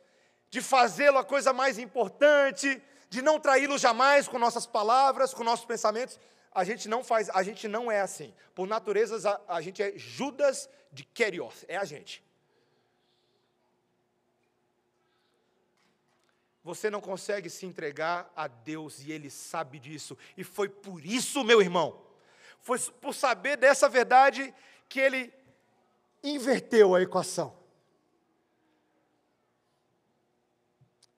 de fazê-lo a coisa mais importante, de não traí-lo jamais com nossas palavras, com nossos pensamentos. A gente não faz, a gente não é assim. Por natureza, a gente é Judas de Iscariotes, é a gente. Você não consegue se entregar a Deus e Ele sabe disso. E foi por isso, meu irmão, Foi por saber dessa verdade que ele inverteu a equação.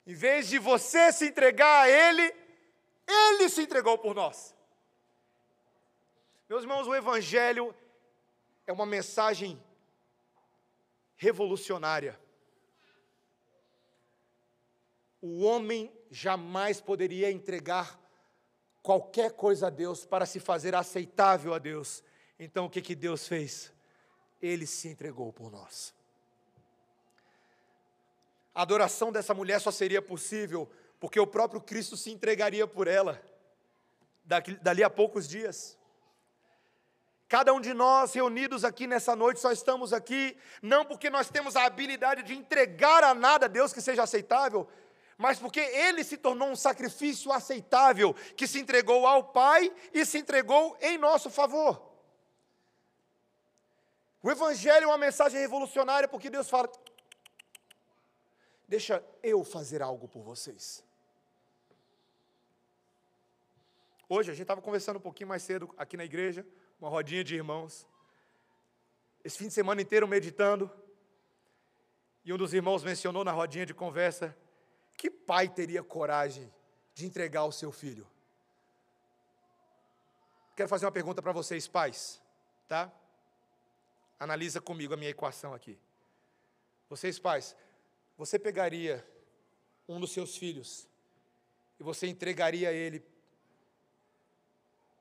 Em vez de você se entregar a Ele, Ele se entregou por nós. Meus irmãos, o Evangelho é uma mensagem revolucionária. O homem jamais poderia entregar qualquer coisa a Deus para se fazer aceitável a Deus. Então, o que Deus fez? Ele se entregou por nós. A adoração dessa mulher só seria possível porque o próprio Cristo se entregaria por ela, dali a poucos dias. Cada um de nós reunidos aqui nessa noite, só estamos aqui, não porque nós temos a habilidade de entregar a nada a Deus que seja aceitável, mas porque Ele se tornou um sacrifício aceitável, que se entregou ao Pai e se entregou em nosso favor. O Evangelho é uma mensagem revolucionária porque Deus fala: deixa eu fazer algo por vocês. Hoje, a gente estava conversando um pouquinho mais cedo aqui na igreja, uma rodinha de irmãos, esse fim de semana inteiro meditando, e um dos irmãos mencionou na rodinha de conversa: que pai teria coragem de entregar o seu filho? Quero fazer uma pergunta para vocês, pais, tá? Analisa comigo a minha equação aqui. Vocês, pais, você pegaria um dos seus filhos e você entregaria ele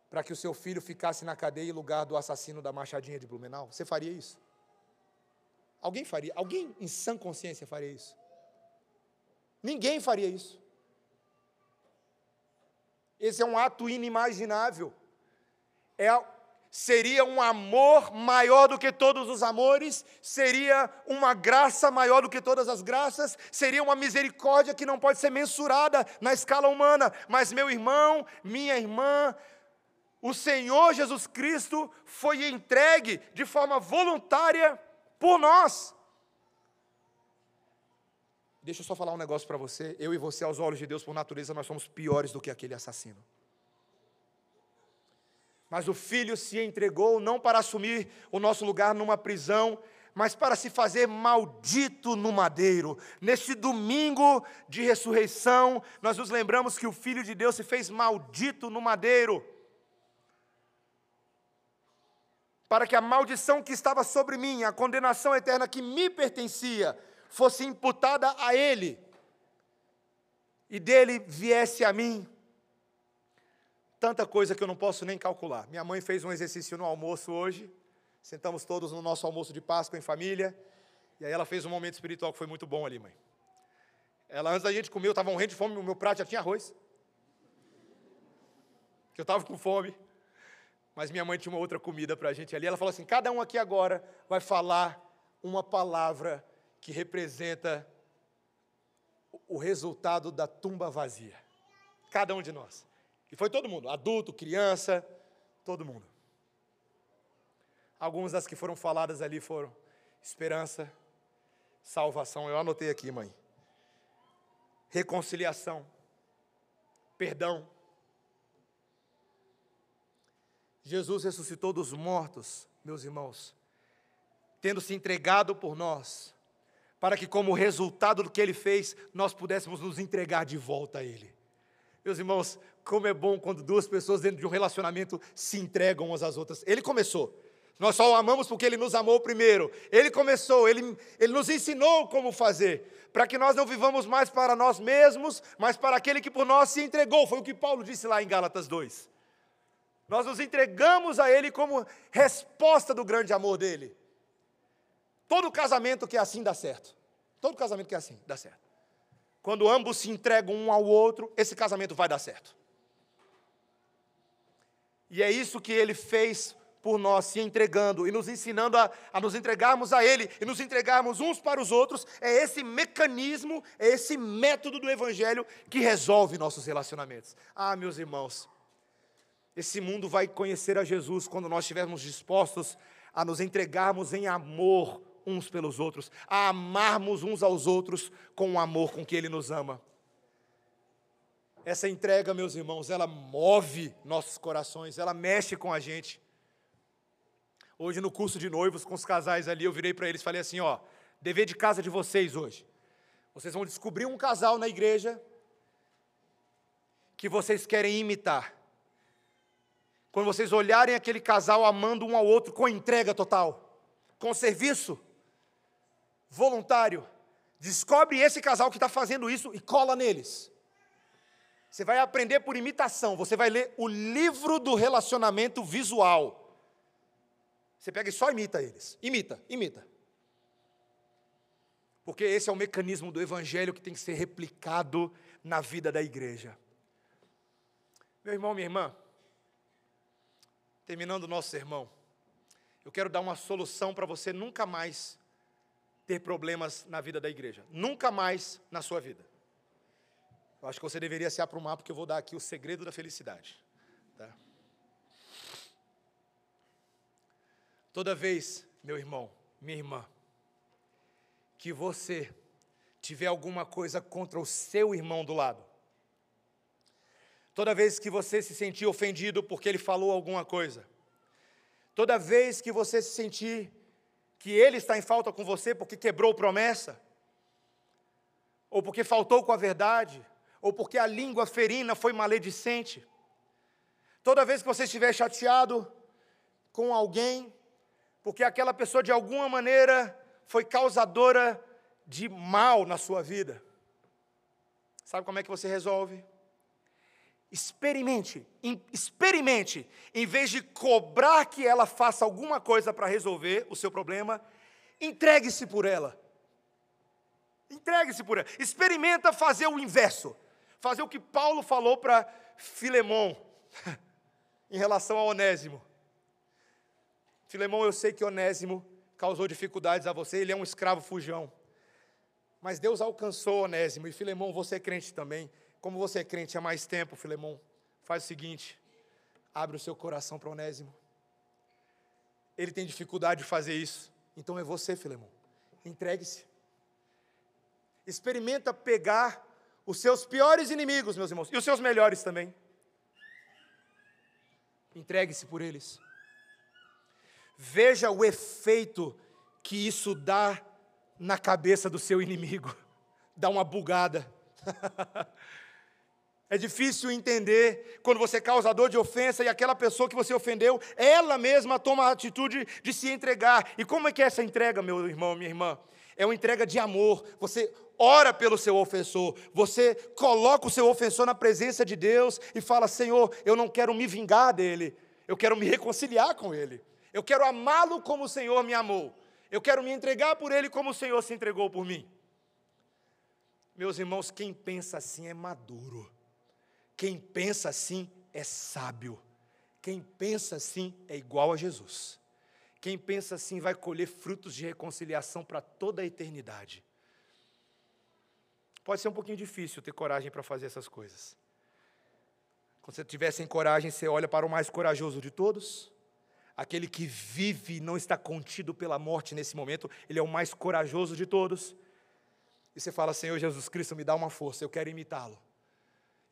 para que o seu filho ficasse na cadeia em lugar do assassino da Machadinha de Blumenau? Você faria isso? Alguém faria? Alguém em sã consciência faria isso? Ninguém faria isso. Esse é um ato inimaginável. Seria um amor maior do que todos os amores, seria uma graça maior do que todas as graças, seria uma misericórdia que não pode ser mensurada na escala humana. Mas, meu irmão, minha irmã, o Senhor Jesus Cristo foi entregue de forma voluntária por nós. Deixa eu só falar um negócio para você. Eu e você, aos olhos de Deus, por natureza, nós somos piores do que aquele assassino. Mas o Filho se entregou não para assumir o nosso lugar numa prisão, mas para se fazer maldito no madeiro. Neste domingo de ressurreição, nós nos lembramos que o Filho de Deus se fez maldito no madeiro, para que a maldição que estava sobre mim, a condenação eterna que me pertencia, fosse imputada a Ele, e dele viesse a mim. Tanta coisa que eu não posso nem calcular. Minha mãe fez um exercício no almoço hoje, sentamos todos no nosso almoço de Páscoa em família, e aí ela fez um momento espiritual que foi muito bom ali, mãe. Ela, antes da gente comer, eu estava morrendo de fome, o meu prato já tinha arroz, que eu estava com fome, mas minha mãe tinha uma outra comida para a gente ali. Ela falou assim: cada um aqui agora vai falar uma palavra que representa o resultado da tumba vazia. Cada um de nós. E foi todo mundo, adulto, criança, todo mundo. Algumas das que foram faladas ali foram esperança, salvação, eu anotei aqui, mãe, reconciliação, perdão. Jesus ressuscitou dos mortos, meus irmãos, tendo se entregado por nós, para que, como resultado do que Ele fez, nós pudéssemos nos entregar de volta a Ele. Meus irmãos, como é bom quando duas pessoas dentro de um relacionamento se entregam umas às outras. Ele começou. Nós só o amamos porque Ele nos amou primeiro. Ele começou, Ele nos ensinou como fazer, para que nós não vivamos mais para nós mesmos, mas para aquele que por nós se entregou. Foi o que Paulo disse lá em Gálatas 2. Nós nos entregamos a Ele como resposta do grande amor dEle. Todo casamento que é assim dá certo. Todo casamento que é assim dá certo. Quando ambos se entregam um ao outro, esse casamento vai dar certo. E é isso que Ele fez por nós, se entregando e nos ensinando a nos entregarmos a Ele, e nos entregarmos uns para os outros. É esse mecanismo, é esse método do Evangelho que resolve nossos relacionamentos. Ah, meus irmãos, esse mundo vai conhecer a Jesus quando nós estivermos dispostos a nos entregarmos em amor uns pelos outros, a amarmos uns aos outros com o amor com que Ele nos ama. Essa entrega, meus irmãos, ela move nossos corações, ela mexe com a gente. Hoje no curso de noivos com os casais ali, eu virei para eles e falei assim, ó, dever de casa de vocês hoje. Vocês vão descobrir um casal na igreja que vocês querem imitar. Quando vocês olharem aquele casal amando um ao outro com entrega total, com serviço voluntário, descobre esse casal que está fazendo isso e cola neles. Você vai aprender por imitação, você vai ler o livro do relacionamento visual. Você pega e só imita eles, imita. Porque esse é o mecanismo do Evangelho que tem que ser replicado na vida da igreja. Meu irmão, minha irmã, terminando o nosso sermão, eu quero dar uma solução para você nunca mais ter problemas na vida da igreja. Nunca mais na sua vida. Eu acho que você deveria se aprumar, porque eu vou dar aqui o segredo da felicidade. Tá? Toda vez, meu irmão, minha irmã, que você tiver alguma coisa contra o seu irmão do lado, toda vez que você se sentir ofendido porque ele falou alguma coisa, toda vez que você se sentir que ele está em falta com você porque quebrou promessa, ou porque faltou com a verdade, ou porque a língua ferina foi maledicente, toda vez que você estiver chateado com alguém, porque aquela pessoa de alguma maneira foi causadora de mal na sua vida. Sabe como é que você resolve? Experimente, em vez de cobrar que ela faça alguma coisa para resolver o seu problema, entregue-se por ela. Entregue-se por ela. Experimenta fazer o inverso. Fazer o que Paulo falou para Filemão em relação a Onésimo. Filemão, eu sei que Onésimo causou dificuldades a você, ele é um escravo fujão. Mas Deus alcançou Onésimo, e Filemão, você é crente também. Como você é crente há mais tempo, Filemão, faz o seguinte, abre o seu coração para Onésimo. Ele tem dificuldade de fazer isso, então é você, Filemão. Entregue-se. Experimenta pegar os seus piores inimigos, meus irmãos, e os seus melhores também. Entregue-se por eles. Veja o efeito que isso dá na cabeça do seu inimigo. Dá uma bugada. É difícil entender quando você é causador de ofensa e aquela pessoa que você ofendeu, ela mesma toma a atitude de se entregar. E como é que é essa entrega, meu irmão, minha irmã? É uma entrega de amor. Você ora pelo seu ofensor, você coloca o seu ofensor na presença de Deus e fala, Senhor, eu não quero me vingar dele, eu quero me reconciliar com ele. Eu quero amá-lo como o Senhor me amou. Eu quero me entregar por ele como o Senhor se entregou por mim. Meus irmãos, quem pensa assim é maduro. Quem pensa assim é sábio. Quem pensa assim é igual a Jesus. Quem pensa assim vai colher frutos de reconciliação para toda a eternidade. Pode ser um pouquinho difícil ter coragem para fazer essas coisas. Quando você tiver sem coragem, você olha para o mais corajoso de todos. Aquele que vive e não está contido pela morte nesse momento, ele é o mais corajoso de todos. E você fala, Senhor Jesus Cristo, me dá uma força, eu quero imitá-lo.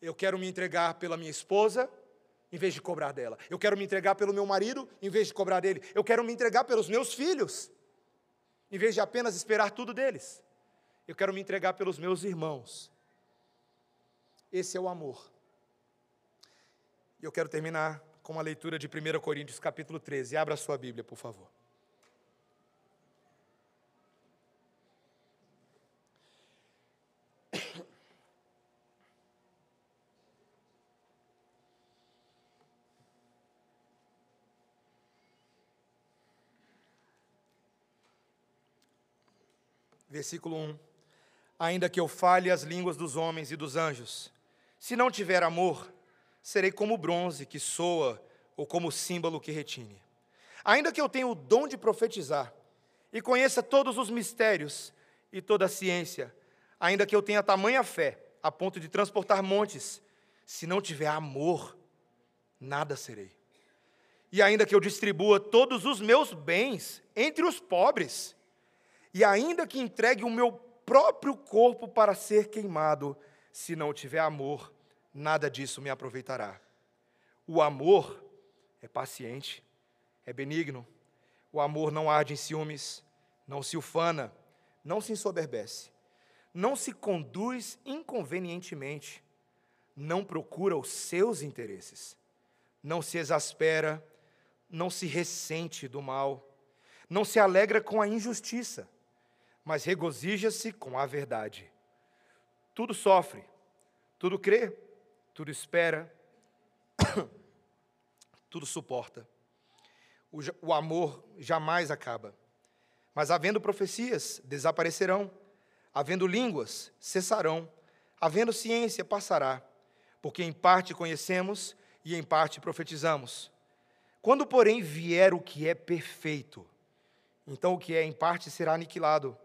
Eu quero me entregar pela minha esposa, em vez de cobrar dela. Eu quero me entregar pelo meu marido, em vez de cobrar dele. Eu quero me entregar pelos meus filhos, em vez de apenas esperar tudo deles. Eu quero me entregar pelos meus irmãos. Esse é o amor. E eu quero terminar com a leitura de 1 Coríntios, capítulo 13. Abra a sua Bíblia, por favor. 1. Ainda que eu fale as línguas dos homens e dos anjos, se não tiver amor, serei como bronze que soa, ou como símbolo que retine. Ainda que eu tenha o dom de profetizar, e conheça todos os mistérios e toda a ciência, ainda que eu tenha tamanha fé, a ponto de transportar montes, se não tiver amor, nada serei. E ainda que eu distribua todos os meus bens entre os pobres, e ainda que entregue o meu próprio corpo para ser queimado, se não tiver amor, nada disso me aproveitará. O amor é paciente, é benigno. O amor não arde em ciúmes, não se ufana, não se ensoberbece, não se conduz inconvenientemente, não procura os seus interesses, não se exaspera, não se ressente do mal, não se alegra com a injustiça, mas regozija-se com a verdade. Tudo sofre, tudo crê, tudo espera, tudo suporta. O amor jamais acaba. Mas havendo profecias, desaparecerão. Havendo línguas, cessarão. Havendo ciência, passará. Porque em parte conhecemos e em parte profetizamos. Quando, porém, vier o que é perfeito, então o que é em parte será aniquilado.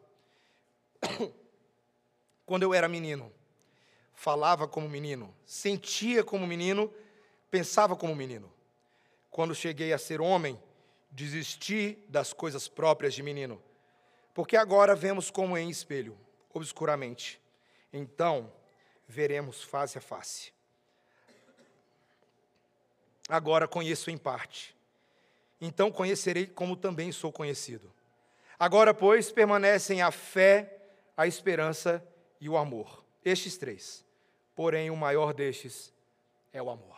Quando eu era menino, falava como menino, sentia como menino, pensava como menino. Quando cheguei a ser homem, desisti das coisas próprias de menino, porque agora vemos como em espelho, obscuramente. Então, veremos face a face. Agora conheço em parte. Então conhecerei como também sou conhecido. Agora, pois, permanecem a fé, a esperança e o amor. Estes três. Porém, o maior destes é o amor.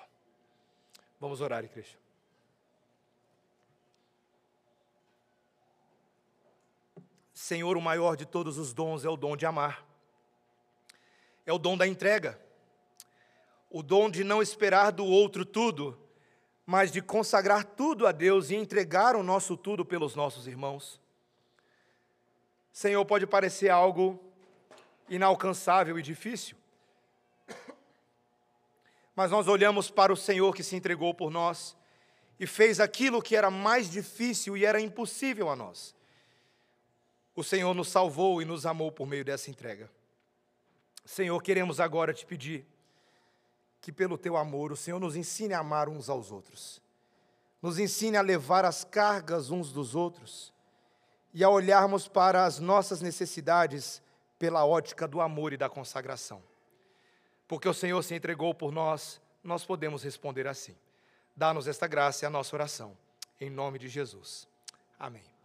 Vamos orar, igreja. Senhor, o maior de todos os dons é o dom de amar. É o dom da entrega. O dom de não esperar do outro tudo, mas de consagrar tudo a Deus e entregar o nosso tudo pelos nossos irmãos. Senhor, pode parecer algo inalcançável e difícil, mas nós olhamos para o Senhor que se entregou por nós e fez aquilo que era mais difícil e era impossível a nós. O Senhor nos salvou e nos amou por meio dessa entrega. Senhor, queremos agora te pedir que pelo teu amor o Senhor nos ensine a amar uns aos outros, nos ensine a levar as cargas uns dos outros e a olharmos para as nossas necessidades pela ótica do amor e da consagração. Porque o Senhor se entregou por nós, nós podemos responder assim. Dá-nos esta graça, é a nossa oração. Em nome de Jesus. Amém.